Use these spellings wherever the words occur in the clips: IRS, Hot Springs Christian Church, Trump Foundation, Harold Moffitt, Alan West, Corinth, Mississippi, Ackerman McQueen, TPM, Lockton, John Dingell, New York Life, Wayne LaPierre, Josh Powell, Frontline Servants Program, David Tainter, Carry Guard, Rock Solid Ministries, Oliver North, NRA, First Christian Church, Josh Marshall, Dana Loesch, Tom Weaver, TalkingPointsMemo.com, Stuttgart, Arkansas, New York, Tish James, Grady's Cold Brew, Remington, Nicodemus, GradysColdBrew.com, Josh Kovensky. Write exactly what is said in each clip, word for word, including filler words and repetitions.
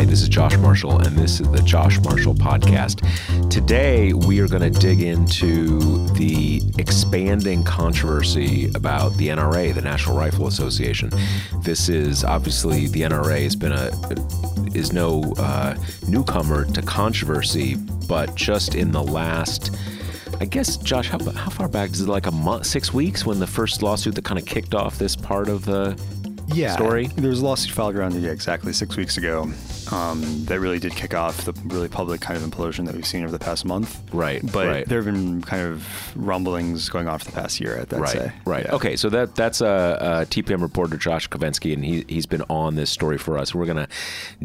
Hi, this is Josh Marshall, and this is the Josh Marshall Podcast. Today, we are going to dig into the expanding controversy about the N R A, the National Rifle Association. This is obviously the N R A has been a is no uh, newcomer to controversy, but just in the last, I guess, Josh, how, how far back is it? Like a month, six weeks, when the first lawsuit that kind of kicked off this part of the. Yeah, story? There was a lawsuit filed around yeah, exactly six weeks ago um, that really did kick off the really public kind of implosion that we've seen over the past month. Right, but right. there have been kind of rumblings going on for the past year, I'd right, say. Right, yeah. Okay, so that that's a, a T P M reporter, Josh Kovensky, and he, he's been on this story for us. We're going to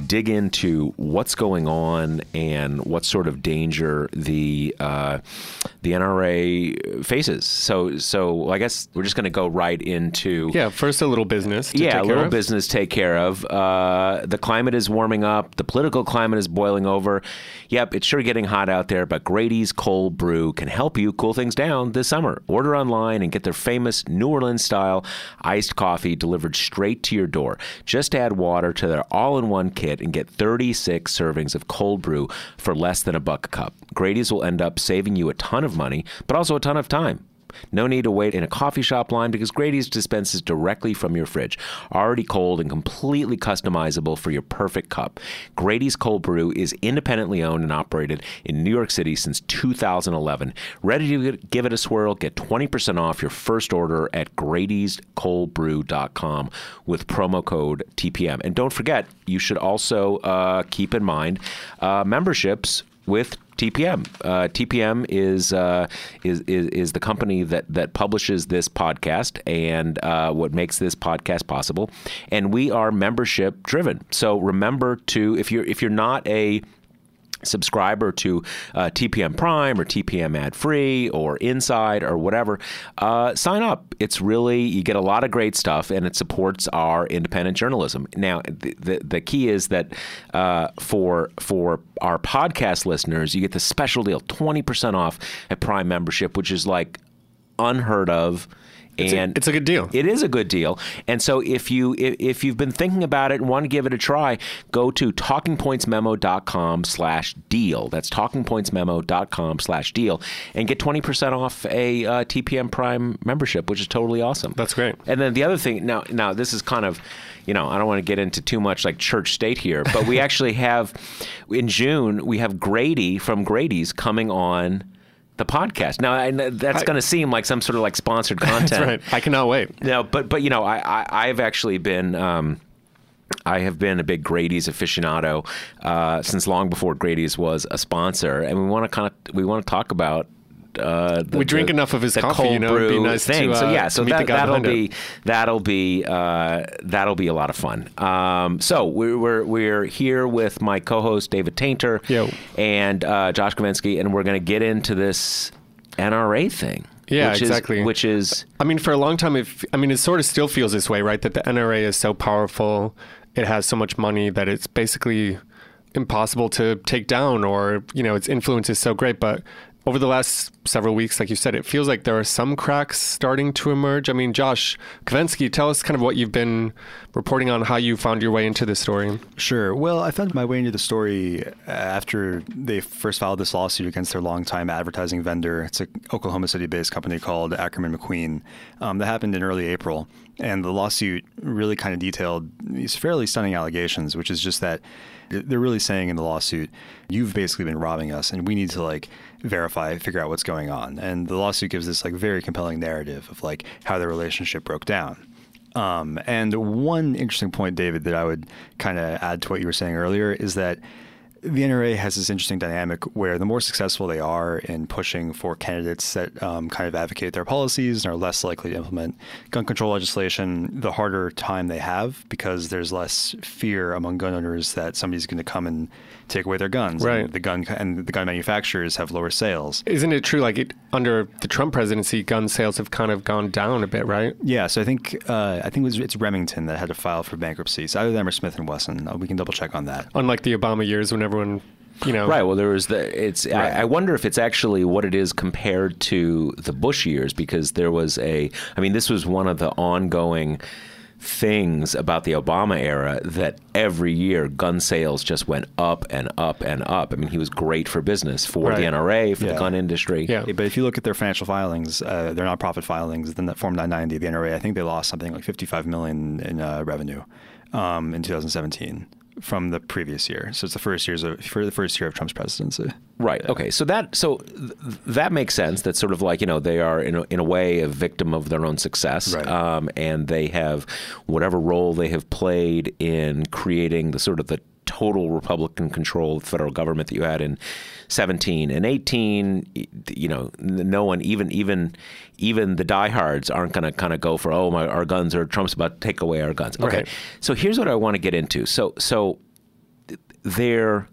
dig into what's going on and what sort of danger the uh, the N R A faces. So, so I guess we're just going to go right into... Yeah, first a little business. Yeah. A little business take care of. Uh, the climate is warming up. The political climate is boiling over. Yep, it's sure getting hot out there, but Grady's Cold Brew can help you cool things down this summer. Order online and get their famous New Orleans-style iced coffee delivered straight to your door. Just add water to their all-in-one kit and get thirty-six servings of cold brew for less than a buck a cup. Grady's will end up saving you a ton of money, but also a ton of time. No need to wait in a coffee shop line because Grady's dispenses directly from your fridge, already cold and completely customizable for your perfect cup. Grady's Cold Brew is independently owned and operated in New York City since two thousand eleven. Ready to give it a swirl? Get twenty percent off your first order at Grady's Cold Brew dot com with promo code T P M. And don't forget, you should also uh, keep in mind uh, memberships with T P M. Uh, T P M is, uh, is is is the company that, that publishes this podcast and uh, what makes this podcast possible. And we are membership driven. So remember to, if you're if you're not a subscriber to uh, T P M Prime or T P M Ad Free or Inside or whatever, uh, sign up. It's really, you get a lot of great stuff and it supports our independent journalism. Now, the the, the key is that uh, for for our podcast listeners, you get the special deal, twenty percent off a Prime membership, which is like unheard of. And it's a, it's a good deal. It is a good deal. And so if, you, if, if you've been thinking about it and want to give it a try, go to talking points memo dot com slash deal. That's talking points memo dot com slash deal. And get twenty percent off a uh, T P M Prime membership, which is totally awesome. That's great. And then the other thing, now, now this is kind of, you know, I don't want to get into too much like church state here, but we actually have, in June, we have Grady from Grady's coming on the podcast. Now, and that's going to seem like some sort of like sponsored content. That's right. I cannot wait. No, but, but you know, I, I, I've actually been... Um, I have been a big Grady's aficionado uh, since long before Grady's was a sponsor. And we want to kind of... We want to talk about... Uh, the, we drink the, enough of his coffee, you know, it'd be nice thing. To, uh, so yeah, so that, that'll, be, that'll be uh, that'll be a lot of fun. Um, so we're, we're we're here with my co-host David Tainter Yo. and uh, Josh Kovensky, and we're going to get into this N R A thing. Yeah, which exactly. Is, which is, I mean, for a long time, it, I mean, it sort of still feels this way, right? That the N R A is so powerful, it has so much money that it's basically impossible to take down, or you know, its influence is so great, but. Over the last several weeks, like you said, it feels like there are some cracks starting to emerge. I mean, Josh Kovensky, tell us kind of what you've been reporting on, how you found your way into this story. Sure. Well, I found my way into the story after they first filed this lawsuit against their longtime advertising vendor. It's an Oklahoma City-based company called Ackerman McQueen. Um, that happened in early April. And the lawsuit really kind of detailed these fairly stunning allegations, which is just that they're really saying in the lawsuit, you've basically been robbing us and we need to like verify, figure out what's going on. And the lawsuit gives this like very compelling narrative of like how their relationship broke down. Um, and one interesting point, David, that I would kind of add to what you were saying earlier is that the N R A has this interesting dynamic where the more successful they are in pushing for candidates that um, kind of advocate their policies and are less likely to implement gun control legislation, the harder time they have because there's less fear among gun owners that somebody's going to come and take away their guns. Right. And the gun and the gun manufacturers have lower sales. Isn't it true? Like it, under the Trump presidency, gun sales have kind of gone down a bit, right? Yeah. So I think uh, I think it was, it's Remington that had to file for bankruptcy. It's either them or Smith and Wesson. We can double check on that. Unlike the Obama years, whenever. When, you know. Right. Well, there was the. It's. Right. I, I wonder if it's actually what it is compared to the Bush years, because there was a. I mean, this was one of the ongoing things about the Obama era that every year gun sales just went up and up and up. I mean, he was great for business, for right. the N R A, for yeah. the gun industry. Yeah. But if you look at their financial filings, uh, their nonprofit filings, then that Form nine ninety, the N R A, I think they lost something like fifty-five million dollars in uh, revenue um, in two thousand seventeen. From the previous year, so it's the first years of for the first year of Trump's presidency. Right. Yeah. Okay. So that so th- that makes sense. That's sort of like, you know, they are in a, in a way a victim of their own success, right. um, and they have whatever role they have played in creating the sort of the total Republican control of the federal government that you had in seventeen and eighteen. You know, no one, even even even the diehards, aren't going to kind of go for, oh, my, our guns, or Trump's about to take away our guns. Okay. Right. So here's what I want to get into. So so there,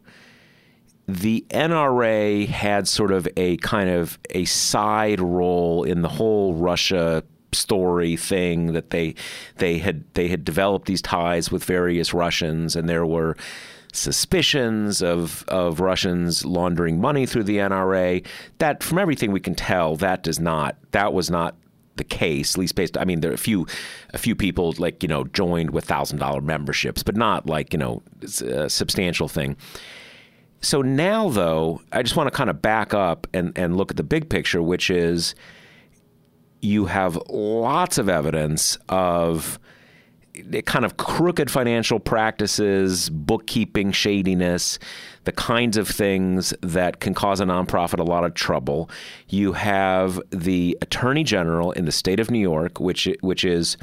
the N R A had sort of a kind of a side role in the whole Russia story thing, that they they had they had developed these ties with various Russians, and there were suspicions of of Russians laundering money through the N R A. That, from everything we can tell, that does not that was not the case, at least based, I mean, there are a few a few people, like, you know, joined with one thousand dollars memberships, but not like, you know, a substantial thing. So now, though, I just want to kind of back up and and look at the big picture, which is, you have lots of evidence of kind of crooked financial practices, bookkeeping shadiness, the kinds of things that can cause a nonprofit a lot of trouble. You have the attorney general in the state of New York, which which is,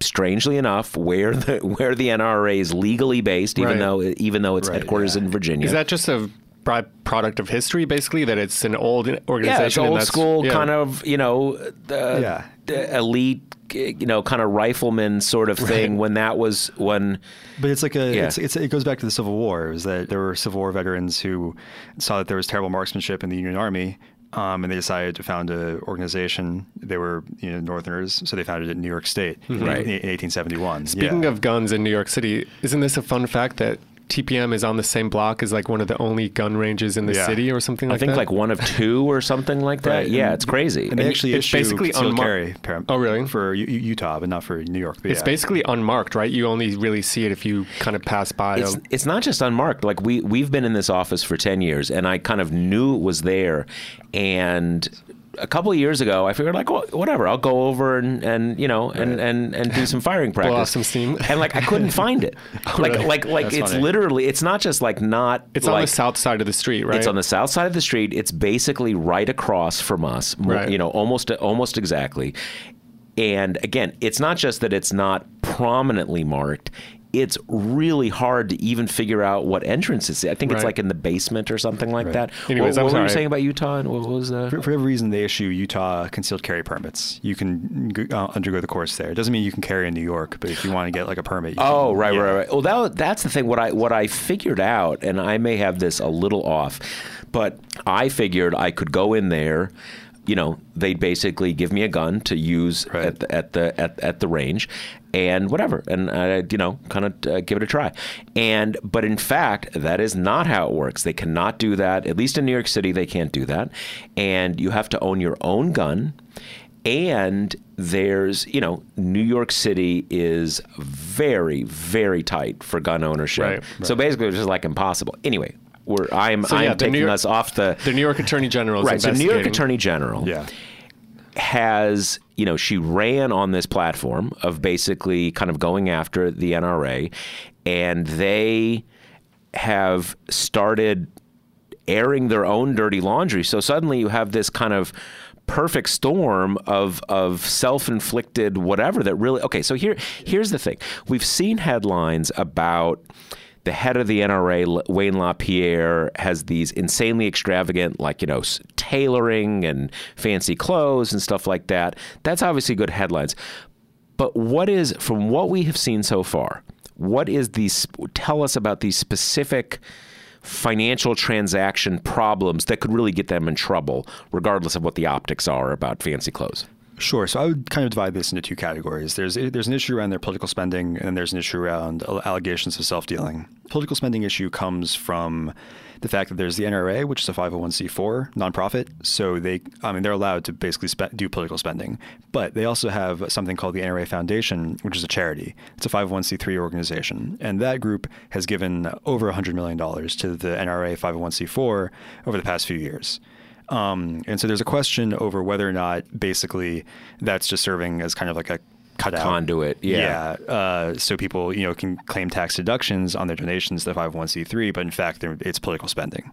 strangely enough, where the where the N R A is legally based, even right. though even though its right, headquarters yeah. in Virginia. Is that just a product of history, basically, that it's an old organization? Yeah, it's old and that's, school yeah. kind of, you know, uh, yeah. the elite, you know, kind of rifleman sort of thing right. when that was when. But it's like a, yeah. it's, it's, it goes back to the Civil War. It was that there were Civil War veterans who saw that there was terrible marksmanship in the Union Army, um, and they decided to found an organization. They were, you know, Northerners, so they founded it in New York State mm-hmm. right. in, in eighteen seventy-one. Speaking yeah. of guns in New York City, isn't this a fun fact that T P M is on the same block as like one of the only gun ranges in the yeah. city or something like that? I think that? like one of two or something like that. Right. Yeah, and, it's crazy. And, and they actually it's issue basically unmarked carry. Oh, really? For U- Utah, but not for New York. It's yeah. basically unmarked, right? You only really see it if you kind of pass by. It's, a... it's not just unmarked. Like we, we've been in this office for ten years, and I kind of knew it was there. And a couple of years ago, I figured, like, well, whatever, I'll go over and, and you know, and, right. and, and do some firing practice. Blow off some steam. And, like, I couldn't find it. Like, really? like, like That's it's funny. Literally, it's not just, like, not, It's like, on the south side of the street, right? It's on the south side of the street. It's basically right across from us, right. you know, almost almost exactly. And, again, it's not just that it's not prominently marked. It's really hard to even figure out what entrance it's. I think right. it's like in the basement or something like right. that. Anyways, what, what were you saying about Utah? And what was that? For, for every reason, they issue Utah concealed carry permits. You can uh, undergo the course there. It doesn't mean you can carry in New York, but if you want to get like a permit, you oh can, right, yeah. right, right. Well, that, that's the thing. What I what I figured out, and I may have this a little off, but I figured I could go in there. You know, they'd basically give me a gun to use right. at the at the at, at the range, and whatever, and I, you know, kind of uh, give it a try. And but in fact, that is not how it works. They cannot do that. At least in New York City, they can't do that. And you have to own your own gun. And there's, you know, New York City is very, very tight for gun ownership. Right, right. So basically, it's just like impossible. Anyway. Where I'm, so, yeah, I'm taking York, us off the the New York Attorney General, right? So New York Attorney General yeah. has, you know, she ran on this platform of basically kind of going after the N R A, and they have started airing their own dirty laundry. So suddenly you have this kind of perfect storm of of self-inflicted whatever that really. Okay, so here here's the thing: we've seen headlines about. The head of the N R A, Wayne LaPierre, has these insanely extravagant, like, you know, tailoring and fancy clothes and stuff like that. That's obviously good headlines. But what is, from what we have seen so far, what is these, tell us about these specific financial transaction problems that could really get them in trouble, regardless of what the optics are about fancy clothes? Sure. So I would kind of divide this into two categories. There's there's an issue around their political spending, and there's an issue around allegations of self-dealing. Political spending issue comes from the fact that there's the N R A, which is a five oh one c four nonprofit. So they, I mean, they're allowed to basically spe- do political spending. But they also have something called the N R A Foundation, which is a charity. It's a five oh one c three organization. And that group has given over one hundred million dollars to the N R A five oh one c four over the past few years. Um, and so there's a question over whether or not basically that's just serving as kind of like a cutout. Conduit, yeah. yeah. Uh, so people, you know, can claim tax deductions on their donations to the five oh one c three, but in fact, it's political spending.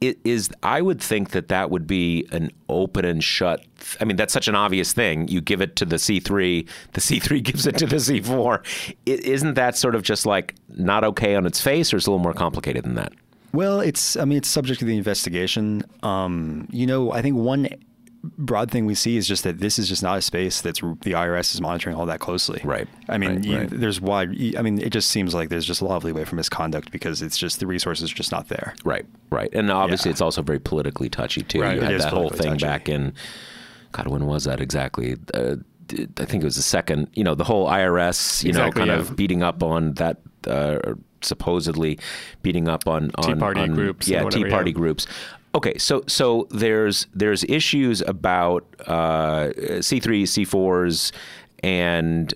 It is, I would think that that would be an open and shut. I mean, that's such an obvious thing. You give it to the C three, the C three gives it to the C four. It, isn't that sort of just like not okay on its face, or is it a little more complicated than that? Well, it's, I mean, it's subject to the investigation. Um, you know, I think one broad thing we see is just that this is just not a space that's the I R S is monitoring all that closely. Right. I mean, right, you, right. there's wide, I mean, it just seems like there's just a lot of leeway for misconduct because it's just the resources are just not there. Right. Right. And obviously yeah. it's also very politically touchy too. Right. You had that whole thing touchy. back in, God, when was that exactly? Uh, I think it was the second, you know, the whole I R S, you exactly, know, kind yeah. of beating up on that, uh, supposedly beating up on, on Tea Party on, groups. Yeah, whatever, Tea Party yeah. groups. Okay, so so there's there's issues about uh, C three, C fours, and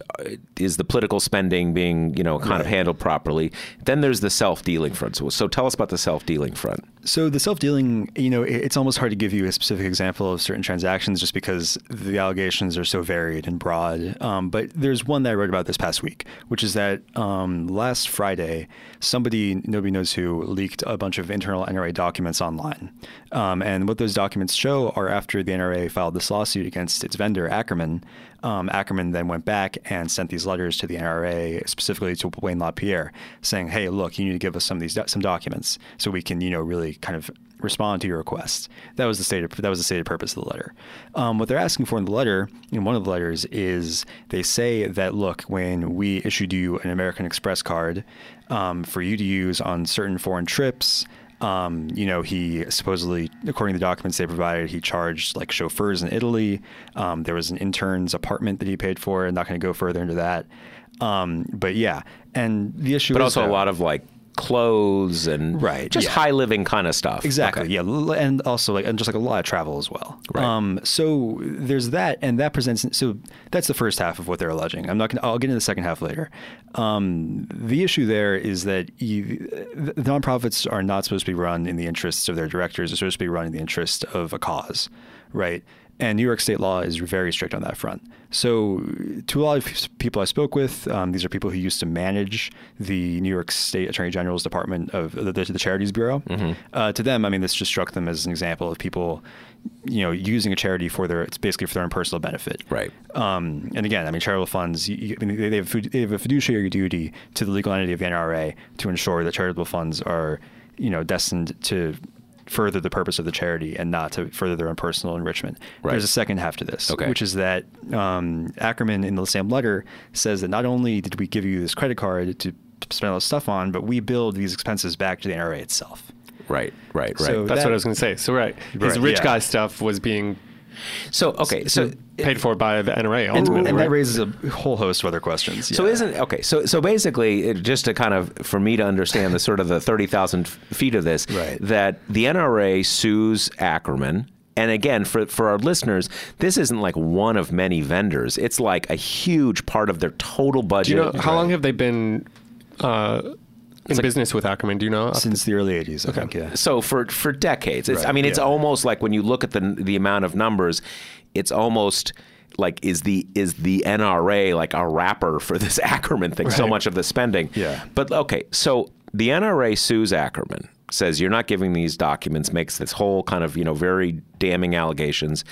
is the political spending being, you know, kind right. of handled properly? Then there's the self-dealing front. So, so tell us about the self-dealing front. So the self-dealing, you know, it's almost hard to give you a specific example of certain transactions just because the allegations are so varied and broad. Um, but there's one that I wrote about this past week, which is that um, last Friday, somebody, nobody knows who, leaked a bunch of internal N R A documents online. Um, and what those documents show are after the N R A filed this lawsuit against its vendor, Ackerman, um, Ackerman then went back and sent these letters to the N R A, specifically to Wayne LaPierre, saying, hey, look, you need to give us some of these do- some documents so we can, you know, really kind of respond to your request. That was the stated, that was the stated purpose of the letter. Um, what they're asking for in the letter, in one of the letters, is they say that, look, when we issued you an American Express card um, for you to use on certain foreign trips, Um, you know, he supposedly, according to the documents they provided, he charged like chauffeurs in Italy. Um, there was an intern's apartment that he paid for. I'm not going to go further into that. Um, but yeah, and the issue but is also that, a lot of like clothes and right, just yeah. high living kind of stuff. Exactly. Okay. Yeah. And also like, and just like a lot of travel as well. Right. Um, so there's that, and that presents, so that's the first half of what they're alleging. I'm not going to, I'll get into the second half later. Um, the issue there is that you, the nonprofits are not supposed to be run in the interests of their directors. They're supposed to be run in the interest of a cause, right? And New York state law is very strict on that front. So to a lot of people I spoke with, um, these are people who used to manage the New York State Attorney General's Department of the, the Charities Bureau. Mm-hmm. Uh, to them, I mean, this just struck them as an example of people, you know, using a charity for their, it's basically for their own personal benefit. Right. Um, and again, I mean, charitable funds, you, you, they, have, they have a fiduciary duty to the legal entity of the N R A to ensure that charitable funds are, you know, destined to further the purpose of the charity and not to further their own personal enrichment. Right. There's a second half to this, okay. which is that um, Ackerman in the same letter says that not only did we give you this credit card to spend all this stuff on, but we billed these expenses back to the N R A itself. Right, right, right. So That's that, what I was going to say. So right, his right, rich yeah. guy stuff was being so okay, so paid for by the N R A ultimately. And, and right? that raises a whole host of other questions. So yeah. isn't okay? So so basically, it, just to kind of for me to understand the sort of the thirty thousand feet of this, right. that the N R A sues Ackerman. And again, for, for our listeners, this isn't like one of many vendors. It's like a huge part of their total budget. Do you know how right. long have they been? Uh, In like, business with Ackerman, do you know? Since the early eighties, I okay. think, yeah. So for, for decades. It's, right, I mean, it's yeah. almost like when you look at the the amount of numbers, it's almost like is the is the N R A like a wrapper for this Ackerman thing, right. so much of the spending. Yeah. But okay, so the N R A sues Ackerman, says you're not giving these documents, makes this whole kind of, you know, very damning allegations.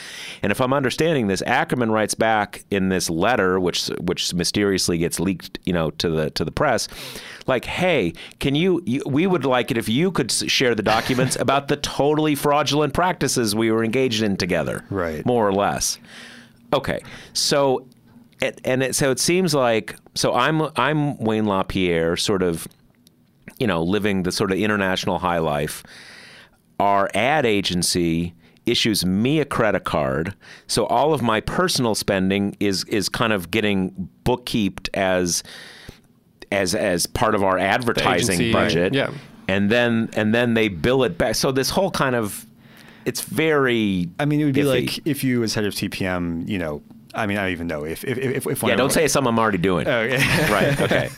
And if I'm understanding this, Ackerman writes back in this letter, which which mysteriously gets leaked, you know, to the to the press, like, hey, can you, you we would like it if you could share the documents about the totally fraudulent practices we were engaged in together. Right. More or less. Okay. So and, and it, so it seems like so I'm I'm Wayne LaPierre, sort of, you know, living the sort of international high life. Our ad agency issues me a credit card. So all of my personal spending is is kind of getting bookkeeped as as as part of our advertising agency, budget. Yeah. And then and then they bill it back. So this whole kind of, it's very I mean, it would be iffy. Like if you, as head of T P M, you know, I mean, I don't even know if if if, if one yeah, of don't our, say it's something I'm already doing. Oh, yeah. Right. Okay.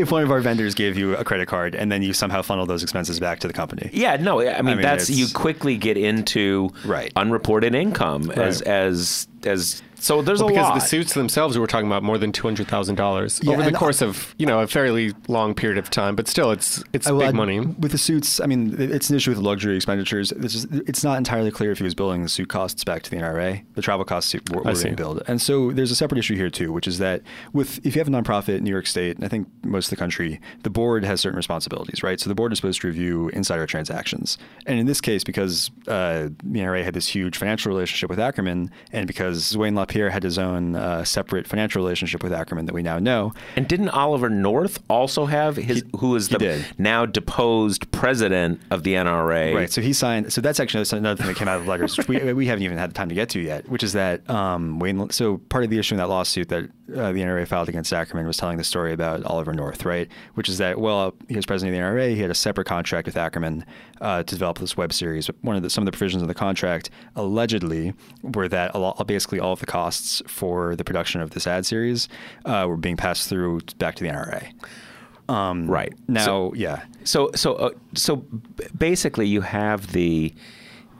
If one of our vendors gave you a credit card and then you somehow funnel those expenses back to the company. Yeah. No. I mean, I mean that's you quickly get into right. unreported income right. as as as so there's well, a because lot because the suits themselves we're talking about more than two hundred thousand yeah, dollars over the course I, of you know a fairly long period of time, but still it's it's I, well, big money with the suits. I mean, it's an issue with luxury expenditures. This is it's not entirely clear if he was billing the suit costs back to the N R A. The travel costs were, were being billed, and so there's a separate issue here too, which is that with if you have a nonprofit in New York State, and I think most of the country, the board has certain responsibilities, right? So the board is supposed to review insider transactions, and in this case, because uh, the N R A had this huge financial relationship with Ackerman, and because Wayne LaPierre had his own uh, separate financial relationship with Ackerman that we now know. And didn't Oliver North also have his, he, who is the did. now deposed president of the N R A? Right. So he signed. So that's actually another thing that came out of the letters, which we we haven't even had time to get to yet, which is that um, Wayne. So part of the issue in that lawsuit that uh, the N R A filed against Ackerman was telling the story about Oliver North, right? Which is that well, he was president of the N R A. He had a separate contract with Ackerman uh, to develop this web series. But one of the, some of the provisions of the contract allegedly were that a lot, basically all of the costs for the production of this ad series uh, were being passed through back to the N R A. Um, right now, so, yeah. So, so, uh, so basically, you have the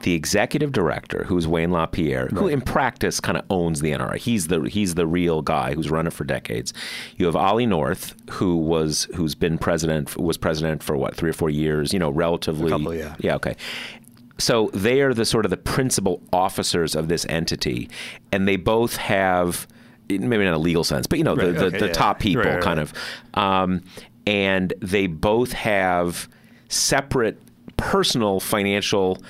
the executive director, who's Wayne LaPierre, right. who in practice kind of owns the N R A. He's the he's the real guy who's run it for decades. You have Ollie North, who was who's been president was president for what three or four years. You know, relatively. A couple, yeah. Yeah. Okay. So they are the sort of the principal officers of this entity, and they both have, maybe not in a legal sense, but you know, right, the, okay, the, the yeah. top people right, right, kind right. of, um, and they both have separate personal financial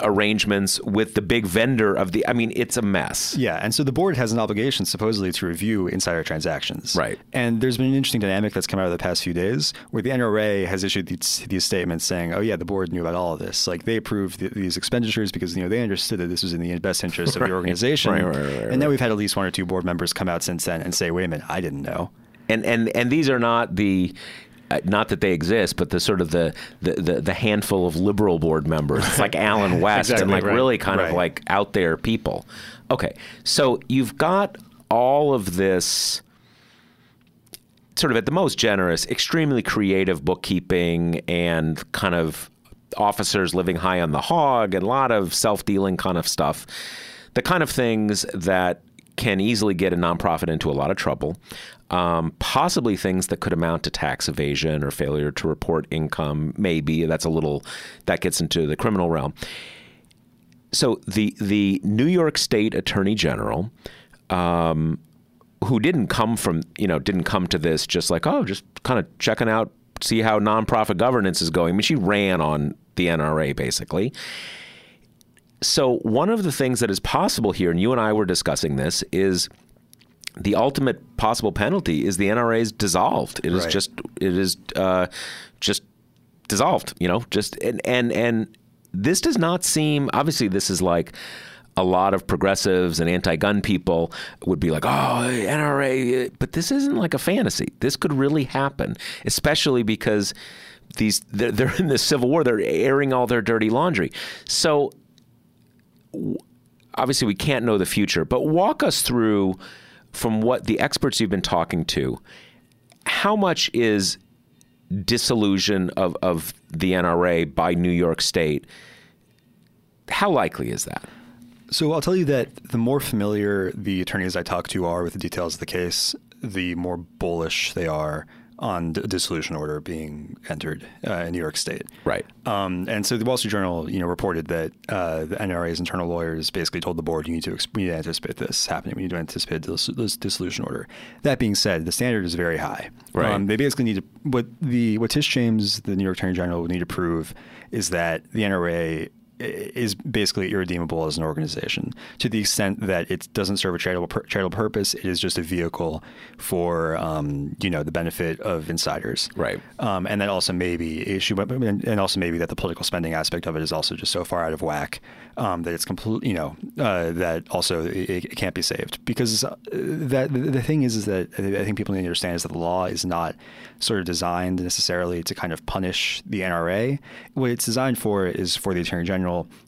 arrangements with the big vendor of the, I mean, it's a mess. Yeah. And so the board has an obligation supposedly to review insider transactions. Right. And there's been an interesting dynamic that's come out of the past few days where the N R A has issued these, these statements saying, oh yeah, the board knew about all of this. Like they approved the, these expenditures because, you know, they understood that this was in the best interest of right. the organization. Right, right, right, right, and now right. we've had at least one or two board members come out since then and say, wait a minute, I didn't know. And, and, and these are not the, Uh, not that they exist, but the sort of the the, the, the handful of liberal board members. It's like Alan West exactly, and like right. really kind right. of like out there people. Okay, so you've got all of this sort of at the most generous, extremely creative bookkeeping and kind of officers living high on the hog and a lot of self-dealing kind of stuff. The kind of things that can easily get a nonprofit into a lot of trouble. Um, possibly things that could amount to tax evasion or failure to report income. Maybe that's a little, that gets into the criminal realm. So the, the New York State Attorney General, um, who didn't come from, you know, didn't come to this just like, oh, just kind of checking out, see how nonprofit governance is going. I mean, she ran on the N R A basically. So one of the things that is possible here, and you and I were discussing this, is the ultimate possible penalty is the N R A is dissolved. It right. is just it is uh, just dissolved. You know, just and, and and this does not seem. Obviously, this is like a lot of progressives and anti-gun people would be like, oh, N R A, but this isn't like a fantasy. This could really happen, especially because these they're, they're in this civil war. They're airing all their dirty laundry. So. Obviously, we can't know the future, but walk us through from what the experts you've been talking to, how much is dissolution of, of the N R A by New York State? How likely is that? So I'll tell you that the more familiar the attorneys I talk to are with the details of the case, the more bullish they are on a dissolution order being entered uh, in New York State. Right. Um, and so the Wall Street Journal, you know, reported that uh, the N R A's internal lawyers basically told the board, you need to, we need to anticipate this happening. We need to anticipate this, this dissolution order. That being said, the standard is very high. Right. Um, they basically need to, what the, what Tish James, the New York Attorney General, would need to prove is that the N R A is basically irredeemable as an organization to the extent that it doesn't serve a charitable charitable purpose. It is just a vehicle for um, you know the benefit of insiders, right? Um, and then also maybe issue, and also maybe that the political spending aspect of it is also just so far out of whack um, that it's complete. You know uh, that also it, it can't be saved because that the thing is is that I think people need to understand is that the law is not sort of designed necessarily to kind of punish the N R A. What it's designed for is for the Attorney General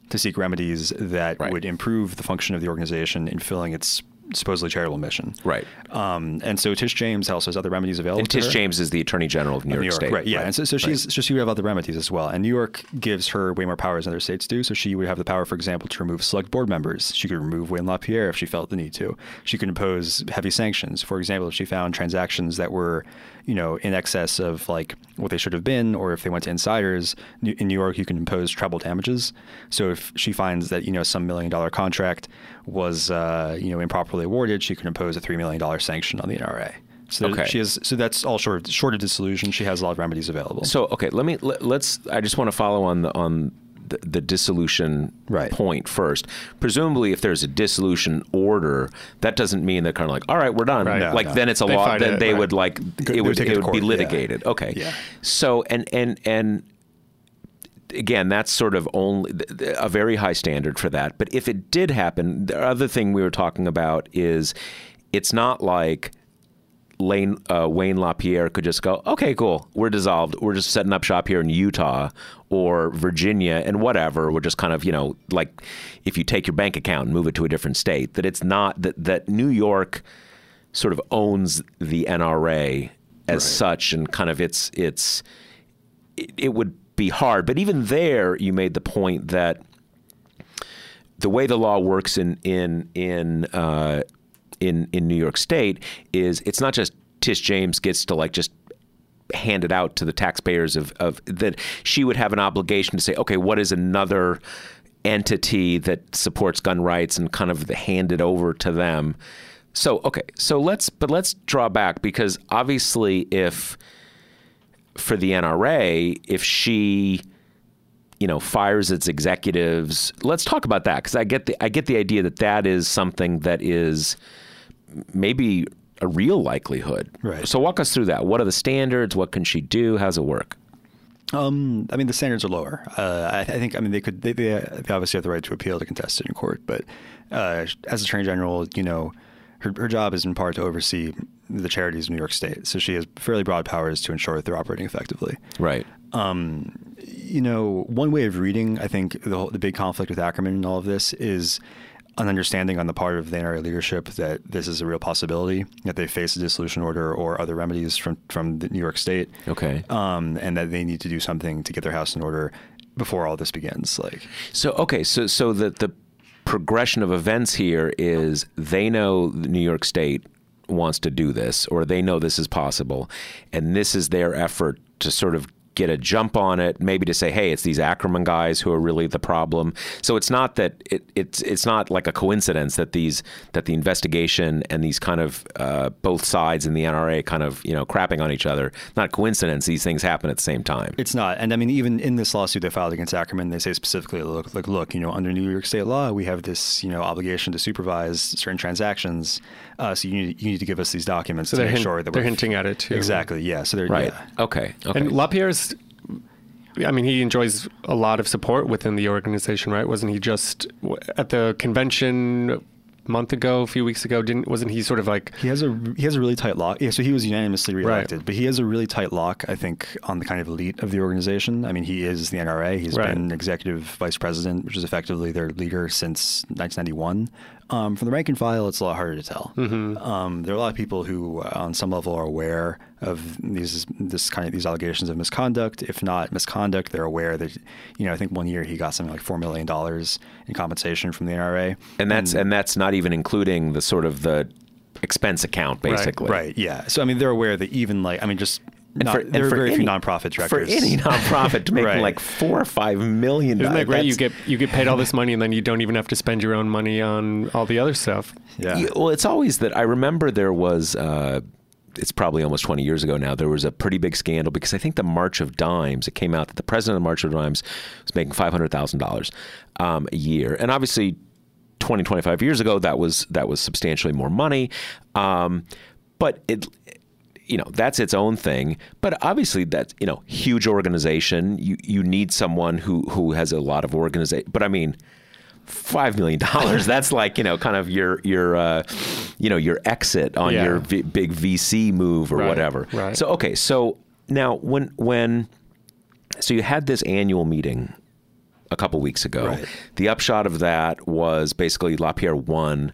to seek remedies that right. would improve the function of the organization in filling its supposedly charitable mission. Right. Um, and so Tish James also has other remedies available. And to Tish her. James is the Attorney General of New, of York, New York State. Right. Yeah. Right. And so, so she's right. so she would have other remedies as well. And New York gives her way more power than other states do. So she would have the power, for example, to remove select board members. She could remove Wayne LaPierre if she felt the need to. She could impose heavy sanctions. For example, if she found transactions that were, you know, in excess of like what they should have been, or if they went to insiders in New York, you can impose treble damages. So if she finds that, you know, some million dollar contract was, uh, you know, improperly awarded, she can impose a three million dollars sanction on the N R A. So okay. she has, so that's all short of, short of dissolution. She has a lot of remedies available. So, okay, let me, let, let's, I just want to follow on the, on the, the dissolution right. point first. Presumably if there's a dissolution order, that doesn't mean they're kind of like, all right, we're done. Right. No, like no. then it's a they law, then it, they right. would like, it They'll would, it would court. be litigated. Yeah. Okay. Yeah. So, and, and, and, again, that's sort of only a very high standard for that. But if it did happen, the other thing we were talking about is it's not like Lane, uh, Wayne LaPierre could just go, okay, cool, we're dissolved. We're just setting up shop here in Utah or Virginia and whatever. We're just kind of, you know, like if you take your bank account and move it to a different state, that it's not that, that New York sort of owns the N R A as right. such, and kind of it's it's it, it would be hard. But even there, you made the point that the way the law works in in in uh, in in New York State is it's not just Tish James gets to like just hand it out to the taxpayers of, of that she would have an obligation to say, okay, what is another entity that supports gun rights and kind of hand it over to them. So okay, so let's but let's draw back, because obviously if for the N R A, if she, you know, fires its executives, let's talk about that, because I get the I get the idea that that is something that is maybe a real likelihood. Right. So walk us through that. What are the standards? What can she do? How's it work? Um, I mean, the standards are lower. Uh, I, I think. I mean, they could. They, they obviously have the right to appeal to contest it in court, but uh, as Attorney General, you know, her her job is in part to oversee the charities of New York State. So she has fairly broad powers to ensure that they're operating effectively. Right. Um, you know, one way of reading, I think, the whole, the big conflict with Ackerman and all of this is an understanding on the part of the N R A leadership that this is a real possibility, that they face a dissolution order or other remedies from, from the New York State. Okay. Um, and that they need to do something to get their house in order before all this begins. Like, so, okay. So, so the, the progression of events here is they know the New York State wants to do this, or they know this is possible, and this is their effort to sort of get a jump on it, maybe to say, hey, it's these Ackerman guys who are really the problem. So it's not that it, it's it's not like a coincidence that these that the investigation and these kind of uh, both sides in the N R A kind of, you know, crapping on each other. Not a coincidence. These things happen at the same time. It's not. And I mean, even in this lawsuit they filed against Ackerman, they say specifically, look, like, look, you know, under New York State law, we have this, you know, obligation to supervise certain transactions. Uh, so you need you need to give us these documents so to make sure that they're we're hinting f- at it too. Exactly. Yeah. So they're right. Yeah. Okay. Okay. And LaPierre's, I mean, he enjoys a lot of support within the organization, right? Wasn't he just at the convention a month ago, a few weeks ago? Didn't wasn't he sort of like he has a he has a really tight lock? Yeah, so he was unanimously reelected, right. But he has a really tight lock, I think, on the kind of elite of the organization. I mean, he is the N R A. He's right. been executive vice president, which is effectively their leader since nineteen ninety-one. Um, from the rank and file, it's a lot harder to tell. Mm-hmm. Um, there are a lot of people who, uh, on some level, are aware of these this kind of these allegations of misconduct. If not misconduct, they're aware that, you know, I think one year he got something like four million dollars in compensation from the N R A. And that's and, and that's not even including the sort of the expense account, basically. Right. right yeah. So I mean, they're aware that even like I mean, just. And Not, for, there and are very any, few nonprofit directors. For any nonprofit to make right. like four or five million dollars. Isn't that great? You get, you get paid all this money and then you don't even have to spend your own money on all the other stuff. Yeah. You, well, it's always that I remember there was uh, it's probably almost twenty years ago now, there was a pretty big scandal because I think the March of Dimes, it came out that the president of March of Dimes was making five hundred thousand dollars um, a year. And obviously twenty, twenty-five years ago, that was, that was substantially more money. Um, but it, you know, that's its own thing. But obviously that's, you know, huge organization. You, you need someone who, who has a lot of organization, but I mean, five million dollars, that's like, you know, kind of your, your, uh, you know, your exit on yeah. your v- big V C move or right, whatever. Right. So, okay. So now when, when, so you had this annual meeting a couple weeks ago. Right. The upshot of that was basically LaPierre won.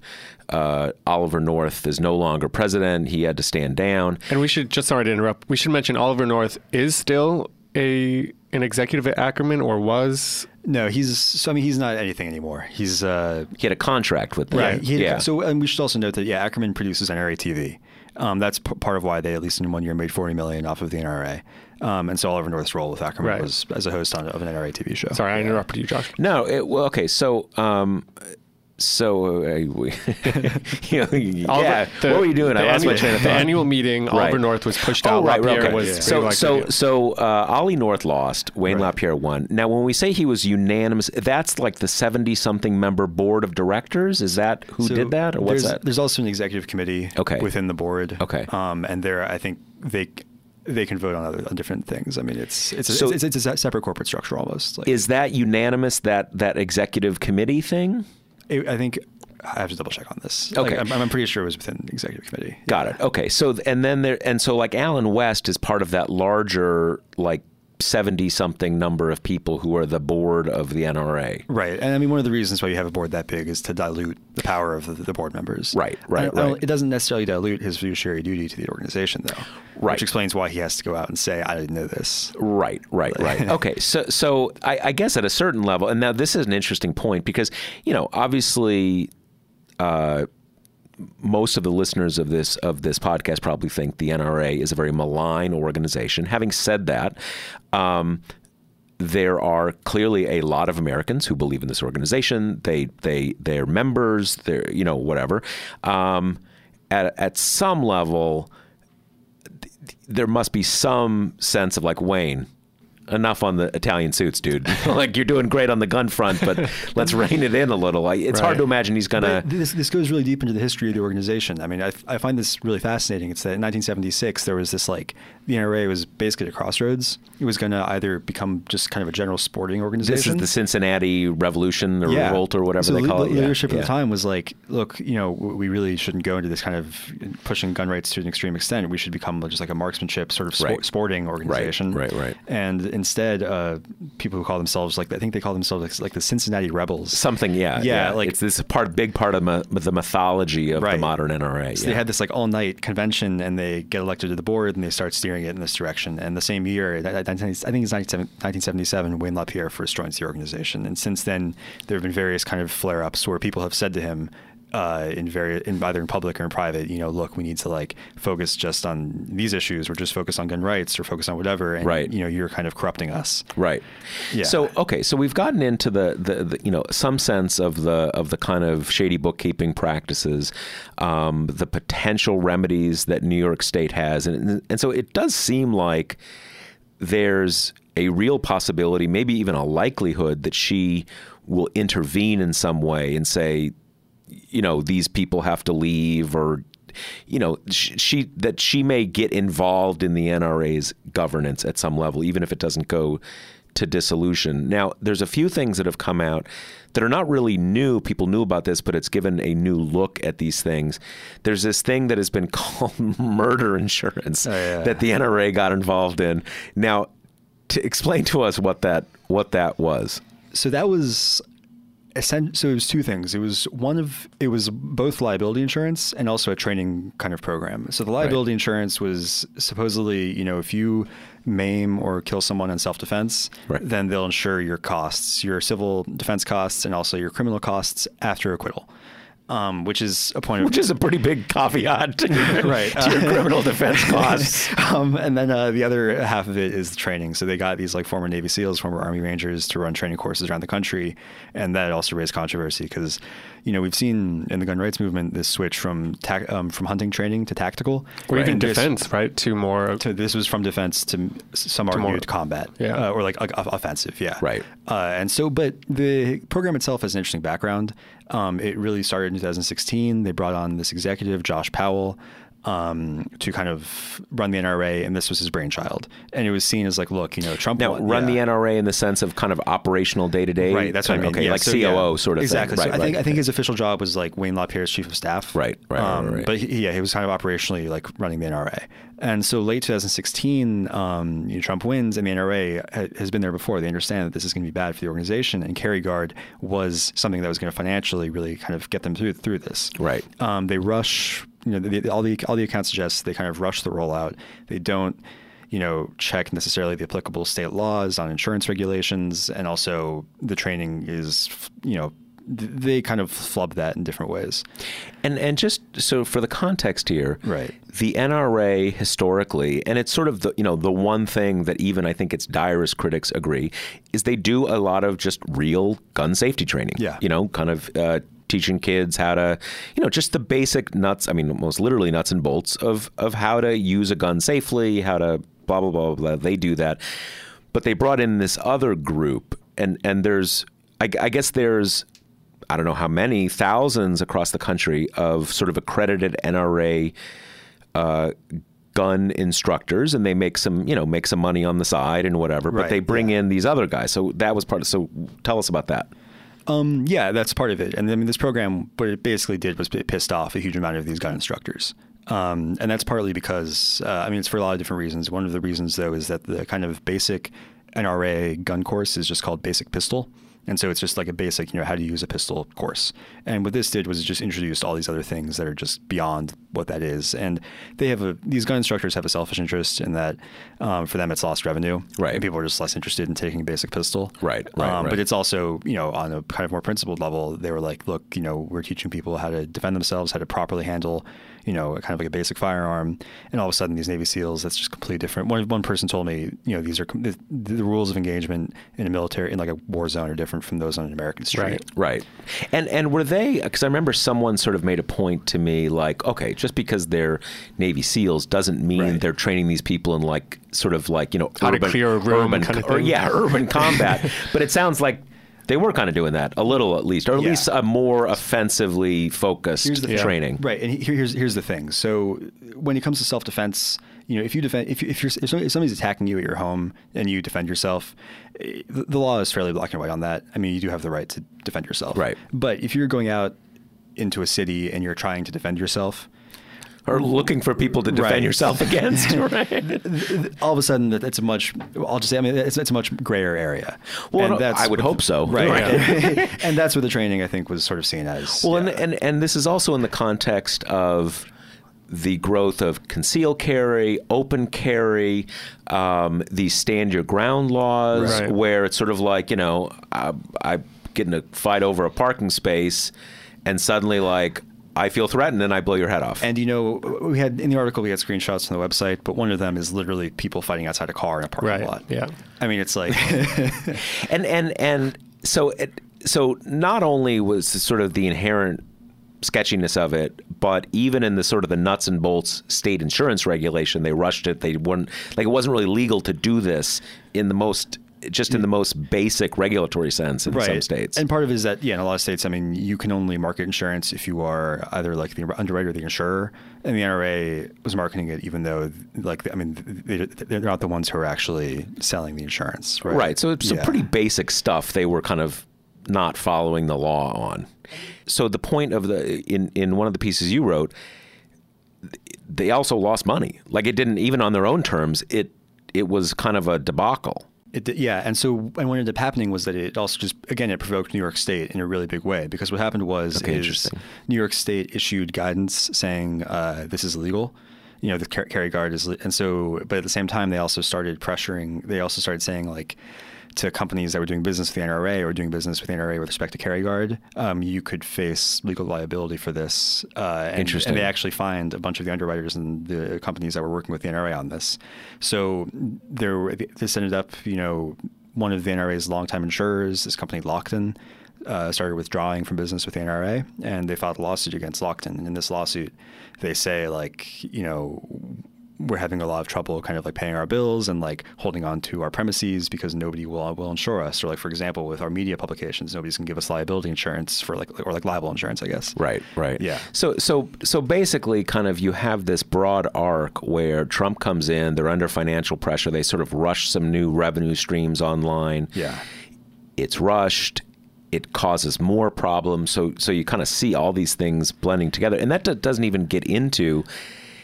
Uh, Oliver North is no longer president. He had to stand down. And we should, just sorry to interrupt, we should mention Oliver North is still a an executive at Ackerman, or was? No, he's, I mean, he's not anything anymore. He's, uh... He had a contract with them. Right. He had yeah. a, so, and we should also note that, yeah, Ackerman produces N R A T V. Um, that's p- part of why they, at least in one year, made forty million dollars off of the N R A. Um, and so Oliver North's role with Ackerman right. was as a host on, of an N R A T V show. Sorry, I interrupted you, Josh. No, it, well, okay, so, um... So, uh, we, you know, yeah. The, what were you doing? I lost my train of thought. The annual meeting, right. Oliver North was pushed out. Oh, right, LaPierre okay. was yeah. so, so, so, uh, Ollie North lost. Wayne right. LaPierre won. Now, when we say he was unanimous, that's like the seventy-something member board of directors. Is that who so did that, or what's that? There's also an executive committee okay. within the board. Okay, um, and there, I think they. They can vote on other on different things. I mean, it's it's a, so it's, it's a separate corporate structure almost. Like, is that unanimous? That that executive committee thing? It, I think I have to double check on this. Okay, like, I'm, I'm pretty sure it was within the executive committee. Got yeah. it. Okay, so and then there and so like Alan West is part of that larger like seventy something number of people who are the board of the N R A. Right. And I mean, one of the reasons why you have a board that big is to dilute the power of the, the board members. Right, right, and, right. And it doesn't necessarily dilute his fiduciary duty to the organization, though. Right. Which explains why he has to go out and say, I didn't know this. Right, right, right. Okay. So, so I, I guess at a certain level, and now this is an interesting point because, you know, obviously, uh, most of the listeners of this of this podcast probably think the N R A is a very malign organization. Having said that, um, there are clearly a lot of Americans who believe in this organization. They they they're members. They're you know whatever. Um, at at some level, th- there must be some sense of like Wayne. Enough on the Italian suits, dude. Like, you're doing great on the gun front, but let's rein it in a little. Like, it's right. hard to imagine he's going to... This, this goes really deep into the history of the organization. I mean, I, I find this really fascinating. It's that in nineteen seventy-six, there was this, like, the N R A was basically at a crossroads. It was going to either become just kind of a general sporting organization. This is the Cincinnati Revolution or yeah. Revolt or whatever so they le- call it. The leadership yeah. at yeah. the time was like, look, you know, we really shouldn't go into this kind of pushing gun rights to an extreme extent. We should become just like a marksmanship sort of sp- right. sporting organization. Right, right, right. And instead, uh, people who call themselves like, I think they call themselves like, like the Cincinnati Rebels. Something, yeah. Yeah. yeah. Like, it's this part, big part of ma- the mythology of right. the modern N R A. So yeah. they had this like all night convention and they get elected to the board and they start steering it in this direction. And the same year, I think it's nineteen seventy-seven, Wayne LaPierre first joins the organization. And since then, there have been various kind of flare ups where people have said to him, Uh, in very, in either in public or in private, you know, look, we need to like focus just on these issues, or just focus on gun rights, or focus on whatever, and right. you know, you're kind of corrupting us. Right. Yeah. So okay, so we've gotten into the, the, the you know some sense of the of the kind of shady bookkeeping practices, um, the potential remedies that New York State has, and and so it does seem like there's a real possibility, maybe even a likelihood, that she will intervene in some way and say, you know, these people have to leave, or, you know, she, she that she may get involved in the N R A's governance at some level, even if it doesn't go to dissolution. Now, there's a few things that have come out that are not really new. People knew about this, but it's given a new look at these things. There's this thing that has been called murder insurance oh, yeah. that the N R A got involved in. Now, to explain to us what that what that was. So that was... So it was two things. It was one of it was both liability insurance and also a training kind of program. So the liability right. insurance was supposedly, you know, if you maim or kill someone in self-defense, right. then they'll insure your costs, your civil defense costs, and also your criminal costs after acquittal. Um, which is a point, which of, is a pretty big caveat to your, right. to your criminal defense costs. Um, and then uh, the other half of it is the training. So they got these like former Navy SEALs, former Army Rangers to run training courses around the country, and that also raised controversy because you know, we've seen in the gun rights movement this switch from tac- um, from hunting training to tactical, or right? even and defense, right? To more. To, this was from defense to some to argue more, to combat, yeah, uh, or like uh, offensive, yeah, right. Uh, and so, but the program itself has an interesting background. Um, it really started in two thousand sixteen. They brought on this executive, Josh Powell, um, to kind of run the N R A, and this was his brainchild. And it was seen as like, look, you know, Trump now won, run yeah. the N R A in the sense of kind of operational day to day. Right. That's what I mean. Okay, yeah, like so, C O O yeah, sort of exactly. thing. Exactly. So right, I right, think right. I think his official job was like Wayne LaPierre's chief of staff. Right. Right. Um, right, right. But he, yeah, he was kind of operationally like running the N R A. And so late two thousand sixteen, um, you know, Trump wins, and the N R A ha- has been there before. They understand that this is going to be bad for the organization, and Carry Guard was something that was going to financially really kind of get them through through this. Right. Um, they rush. You know, the, the, all the all the accounts suggest they kind of rush the rollout. They don't, you know, check necessarily the applicable state laws on insurance regulations, and also the training is, you know, they kind of flub that in different ways. And and just so for the context here, right. The N R A historically, and it's sort of the, you know, the one thing that even I think its direst critics agree, is they do a lot of just real gun safety training. Yeah. You know, kind of uh, teaching kids how to, you know, just the basic nuts, I mean, most literally nuts and bolts of of how to use a gun safely, how to blah, blah, blah, blah. They do that. But they brought in this other group, and, and there's, I, I guess there's, I don't know how many thousands across the country of sort of accredited N R A uh, gun instructors, and they make some, you know, make some money on the side and whatever, right, but they bring yeah. in these other guys. So that was part of, so tell us about that. Um, yeah, that's part of it. And I mean, this program, what it basically did was it pissed off a huge amount of these gun instructors. Um, and that's partly because, uh, I mean, it's for a lot of different reasons. One of the reasons though, is that the kind of basic N R A gun course is just called basic pistol. And so it's just like a basic, you know, how to use a pistol course. And what this did was it just introduced all these other things that are just beyond what that is. And they have a, these gun instructors have a selfish interest in that. Um, for them, it's lost revenue. Right. And people are just less interested in taking a basic pistol. Right. Right, um, right. But it's also, you know, on a kind of more principled level, they were like, look, you know, we're teaching people how to defend themselves, how to properly handle, you know, kind of like a basic firearm. And all of a sudden these Navy SEALs, that's just completely different. One, one person told me, you know, these are the, the rules of engagement in a military, in like a war zone are different from those on an American street. Right, right. And, and were they, because I remember someone sort of made a point to me like, okay, just because they're Navy SEALs doesn't mean right. they're training these people in like, sort of like, you know, how urban, to clear a room urban, kind of thing. Or, yeah, urban combat. But it sounds like they were kind of doing that a little at least, or at yeah. least a more offensively focused training. Right. And here's, here's the thing. So when it comes to self-defense, you know, if you defend, if you, if you're, if somebody's attacking you at your home and you defend yourself, the law is fairly black and white on that. I mean, you do have the right to defend yourself. Right. But if you're going out into a city and you're trying to defend yourself, or looking for people to defend right. yourself against, right? All of a sudden, that's a much, I'll just say, I mean, it's, it's a much grayer area. Well, and no, that's I would hope the, so. Right. right. Yeah. And that's where the training, I think, was sort of seen as. Well, yeah. and, and and this is also in the context of the growth of conceal carry, open carry, um, the stand your ground laws, right. where it's sort of like, you know, I, I get in a fight over a parking space and suddenly like, I feel threatened and I blow your head off. And, you know, we had in the article, we had screenshots from the website, but one of them is literally people fighting outside a car in a parking right. lot. Yeah. I mean, it's like, and, and, and so, it, so not only was sort of the inherent sketchiness of it, but even in the sort of the nuts and bolts state insurance regulation, they rushed it. They weren't like, it wasn't really legal to do this in the most, just in the most basic regulatory sense in right. some states. And part of it is that, yeah, in a lot of states, I mean, you can only market insurance if you are either like the underwriter or the insurer. And the N R A was marketing it, even though, like, I mean, they, they're not the ones who are actually selling the insurance. Right. Right. So it's yeah. some pretty basic stuff they were kind of not following the law on. So the point of the, in, in one of the pieces you wrote, they also lost money. Like it didn't, even on their own terms, it, it was kind of a debacle. It, yeah. And so and what ended up happening was that it also just, again, it provoked New York State in a really big way, because what happened was okay, is New York State issued guidance saying uh, this is illegal. You know, the car- carry guard is, li- and so, but at the same time, they also started pressuring, they also started saying like, to companies that were doing business with the N R A or doing business with the N R A with respect to carry guard, um, you could face legal liability for this. Uh, and, Interesting. And they actually fined a bunch of the underwriters and the companies that were working with the N R A on this. So there, this ended up, you know, one of the N R A's longtime insurers, this company Lockton, uh, started withdrawing from business with the N R A, and they filed a lawsuit against Lockton. And in this lawsuit, they say, like, you know, we're having a lot of trouble kind of like paying our bills and like holding on to our premises because nobody will will insure us. Or like, for example, with our media publications, nobody's going to give us liability insurance for like, or like libel insurance, I guess. Right, right. Yeah. So, so, so basically kind of you have this broad arc where Trump comes in, they're under financial pressure. They sort of rush some new revenue streams online. Yeah. It's rushed. It causes more problems. So, so you kind of see all these things blending together, and that d- doesn't even get into,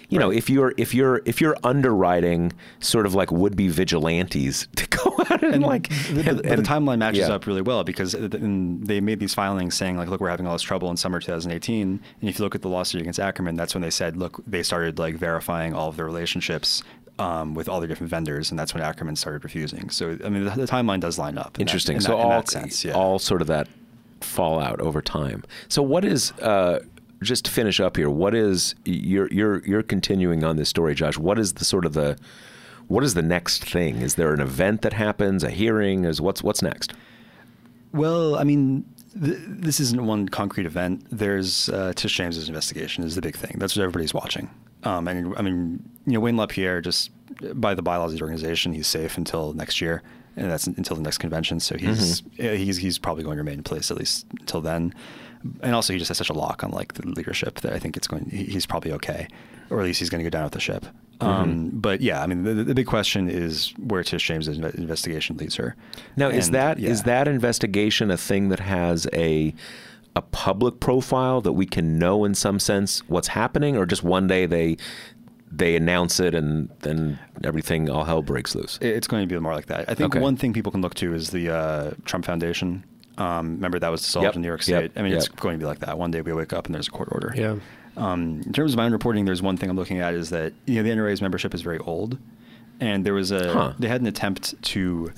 you know, right. if you're if you're if you're underwriting sort of like would-be vigilantes to go out and, and like the, the, and, and the timeline matches yeah. up really well, because they made these filings saying like, look, we're having all this trouble in summer two thousand eighteen, and if you look at the lawsuit against Ackerman, that's when they said, look, they started like verifying all of their relationships um, with all the different vendors, and that's when Ackerman started refusing. So I mean, the, the timeline does line up. In Interesting. That, in so that, all in that sense, yeah. all sort of that fallout over time. So what is uh, just to finish up here, what is you're you're you're continuing on this story, Josh? What is the sort of the what is the next thing? Is there an event that happens, a hearing? Is what's what's next? Well, I mean, th- this isn't one concrete event. There's uh, Tish James's investigation is the big thing. That's what everybody's watching. Um, and I mean, you know, Wayne LaPierre, just by the bylaws of the organization, he's safe until next year, and that's until the next convention. So he's mm-hmm. he's he's probably going to remain in place at least until then. And also, he just has such a lock on like the leadership that I think it's going. He's probably okay, or at least he's going to go down with the ship. Mm-hmm. Um, but yeah, I mean, the, the big question is where Tish James' investigation leads her. Now, and, is that yeah. is that investigation a thing that has a a public profile that we can know in some sense what's happening, or just one day they they announce it and then everything, all hell breaks loose? It's going to be more like that. I think okay. one thing people can look to is the uh, Trump Foundation. Um, remember, that was dissolved yep. in New York State. Yep. I mean, yep. it's going to be like that. One day we wake up and there's a court order. Yeah. Um, in terms of my own reporting, there's one thing I'm looking at is that, you know, the N R A's membership is very old. And there was a, huh. they had an attempt to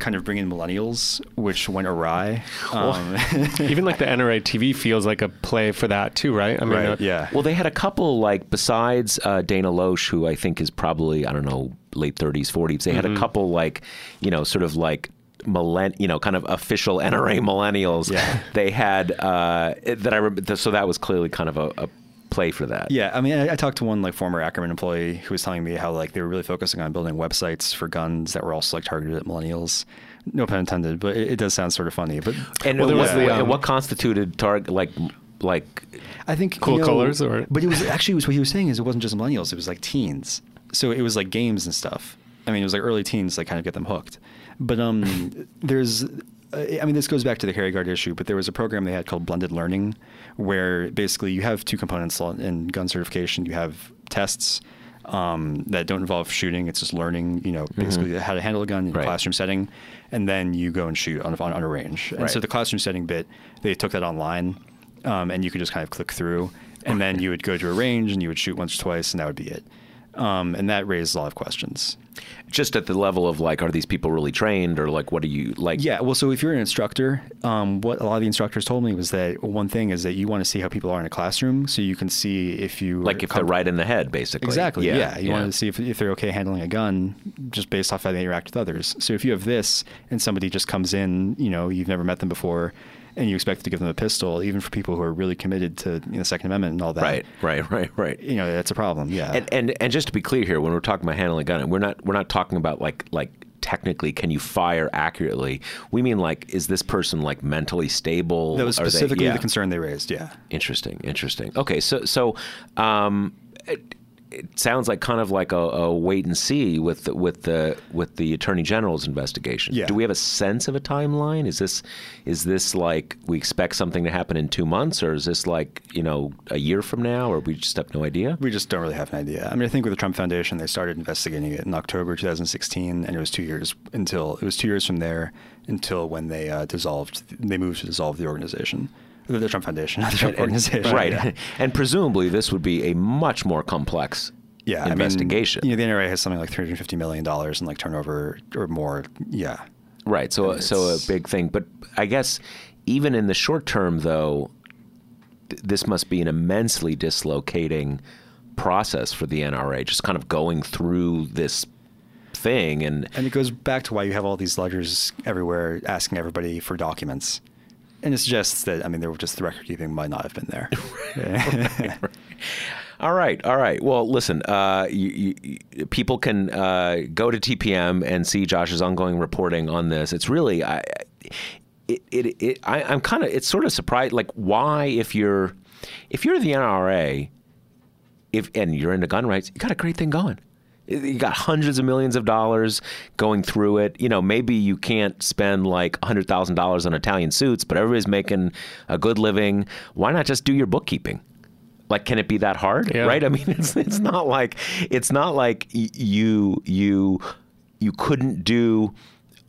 kind of bring in millennials, which went awry. Well, um, even like the N R A T V feels like a play for that too, right? I mean, right, uh, yeah. Well, they had a couple, like, besides uh, Dana Loesch, who I think is probably, I don't know, late thirties, forties, they mm-hmm. had a couple, like, you know, sort of like, Millenn- you know, kind of official N R A millennials. Yeah. They had uh, that I remember. So that was clearly kind of a, a play for that. Yeah, I mean, I, I talked to one like former Ackerman employee who was telling me how like they were really focusing on building websites for guns that were also like targeted at millennials. No pun intended, but it, it does sound sort of funny. But and well, there was yeah. the, um, and what constituted target like. Like I think cool you know, colors, or but it was actually it was what he was saying is it wasn't just millennials; it was like teens. So it was like games and stuff. I mean, it was like early teens that kind of get them hooked. But um, there's, I mean, this goes back to the Carry Guard issue, but there was a program they had called Blended Learning, where basically you have two components in gun certification. You have tests um, that don't involve shooting. It's just learning, you know, basically mm-hmm. how to handle a gun in right. a classroom setting. And then you go and shoot on, on, on a range. And right. so the classroom setting bit, they took that online um, and you could just kind of click through. And then you would go to a range and you would shoot once or twice, and that would be it. Um, and that raised a lot of questions. Just at the level of like, are these people really trained, or like, what do you like? Yeah. Well, so if you're an instructor, um, what a lot of the instructors told me was that one thing is that you want to see how people are in a classroom. So you can see if you like if com- they're right in the head, basically. Exactly. Yeah. yeah. You yeah. want to see if, if they're okay handling a gun just based off how they interact with others. So if you have this and somebody just comes in, you know, you've never met them before, and you expect to give them a pistol, even for people who are really committed to you know, the Second Amendment and all that. Right, right, right, right. You know, that's a problem. Yeah. And, and and just to be clear here, when we're talking about handling a gun, we're not we're not talking about like like technically can you fire accurately. We mean like, is this person like mentally stable? That was specifically they, yeah. the concern they raised. Yeah. Interesting. Interesting. Okay. So so. Um, it, It sounds like kind of like a, a wait and see with the, with the with the Attorney General's investigation. Yeah. Do we have a sense of a timeline? Is this is this like we expect something to happen in two months, or is this like you know a year from now, or we just have no idea? We just don't really have an idea. I mean, I think with the Trump Foundation, they started investigating it in October two thousand sixteen, and it was two years until it was two years from there until when they uh, dissolved. They moved to dissolve the organization. The Trump Foundation, not the Trump and, organization. Right. Yeah. And presumably this would be a much more complex yeah, investigation. I mean, you know, the N R A has something like three hundred fifty million dollars in like turnover or more. Yeah. Right. So a, so a big thing. But I guess even in the short term, though, th- this must be an immensely dislocating process for the N R A, just kind of going through this thing. And, and it goes back to why you have all these ledgers everywhere asking everybody for documents. And it suggests that, I mean, there were just the record keeping might not have been there. right, right. All right. All right. Well, listen, uh, you, you, people can uh, go to T P M and see Josh's ongoing reporting on this. It's really, I, it, it, it, I, I'm kind of, it's sort of surprised, like why if you're, if you're the N R A if and you're into gun rights, you got a great thing going. You got hundreds of millions of dollars going through it. You know, maybe you can't spend like one hundred thousand dollars on Italian suits, but everybody's making a good living. Why not just do your bookkeeping? Like, can it be that hard? Yeah. Right? I mean, it's it's not like it's not like you you you couldn't do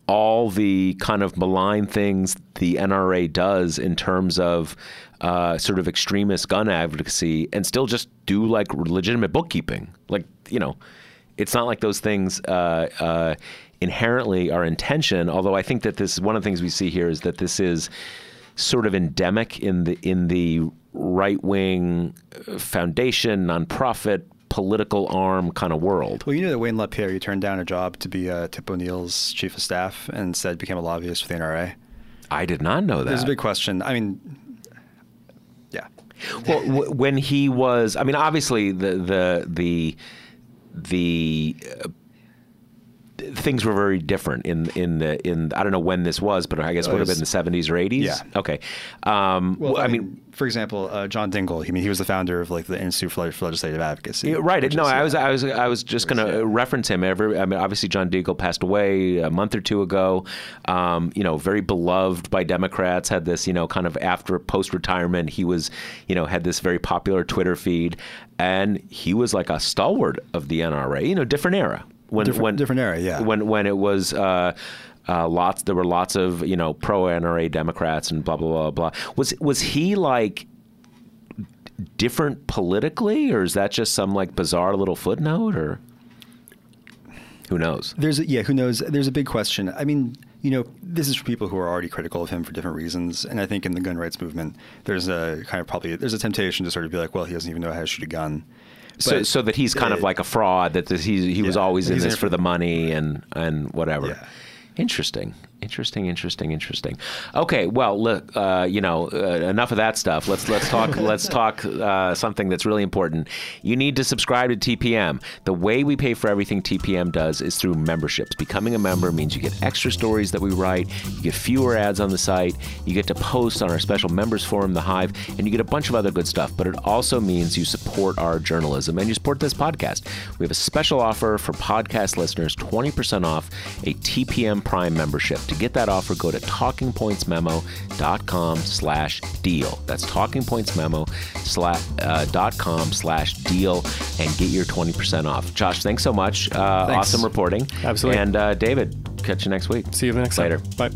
all the kind of malign things the N R A does in terms of uh, sort of extremist gun advocacy and still just do like legitimate bookkeeping. Like, you know, it's not like those things uh, uh, inherently are in tension, although I think that this is one of the things we see here is that this is sort of endemic in the in the right-wing foundation, nonprofit, political arm kind of world. Well, you know that Wayne LaPierre, he turned down a job to be uh, Tip O'Neill's chief of staff and instead became a lobbyist for the N R A. I did not know that. There's a big question. I mean... yeah. Well, w- when he was... I mean, obviously, the... the, the The uh, things were very different in in the in I don't know when this was, but I guess it would have been the seventies or eighties. Yeah. Okay. Um, well, I mean, mean, for example, uh, John Dingell. I mean, he was the founder of like the Institute for Legislative Advocacy. Yeah, right. No, is, I was yeah. I was I was just going to yeah. reference him. Every I mean, obviously, John Dingell passed away a month or two ago. Um, you know, very beloved by Democrats. Had this, you know, kind of after post retirement, he was, you know, had this very popular Twitter feed. And he was like a stalwart of the N R A, you know, different era. When, different, when, different era, yeah. When when it was uh, uh, lots, there were lots of, you know, pro-N R A Democrats and blah, blah, blah, blah. Was, was he like different politically, or is that just some like bizarre little footnote, or who knows? There's a, yeah, who knows? There's a big question. I mean, you know, this is for people who are already critical of him for different reasons. And I think in the gun rights movement, there's a kind of probably, there's a temptation to sort of be like, well, he doesn't even know how to shoot a gun. But so so that he's kind it, of like a fraud, that this, he, he yeah, was always in this for, for the money and, and whatever. Yeah. Interesting. Interesting, interesting, interesting. Okay, well, look, uh, you know, uh, enough of that stuff. Let's let's talk let's talk uh, something that's really important. You need to subscribe to T P M. The way we pay for everything T P M does is through memberships. Becoming a member means you get extra stories that we write, you get fewer ads on the site, you get to post on our special members forum, The Hive, and you get a bunch of other good stuff. But it also means you support our journalism and you support this podcast. We have a special offer for podcast listeners, twenty percent off a T P M Prime membership. To get that offer, go to TalkingPointsMemo.com slash deal. That's TalkingPointsMemo.com slash deal and get your twenty percent off. Josh, thanks so much. Uh, thanks. Awesome reporting. Absolutely. And uh, David, catch you next week. See you next time. Later. Bye.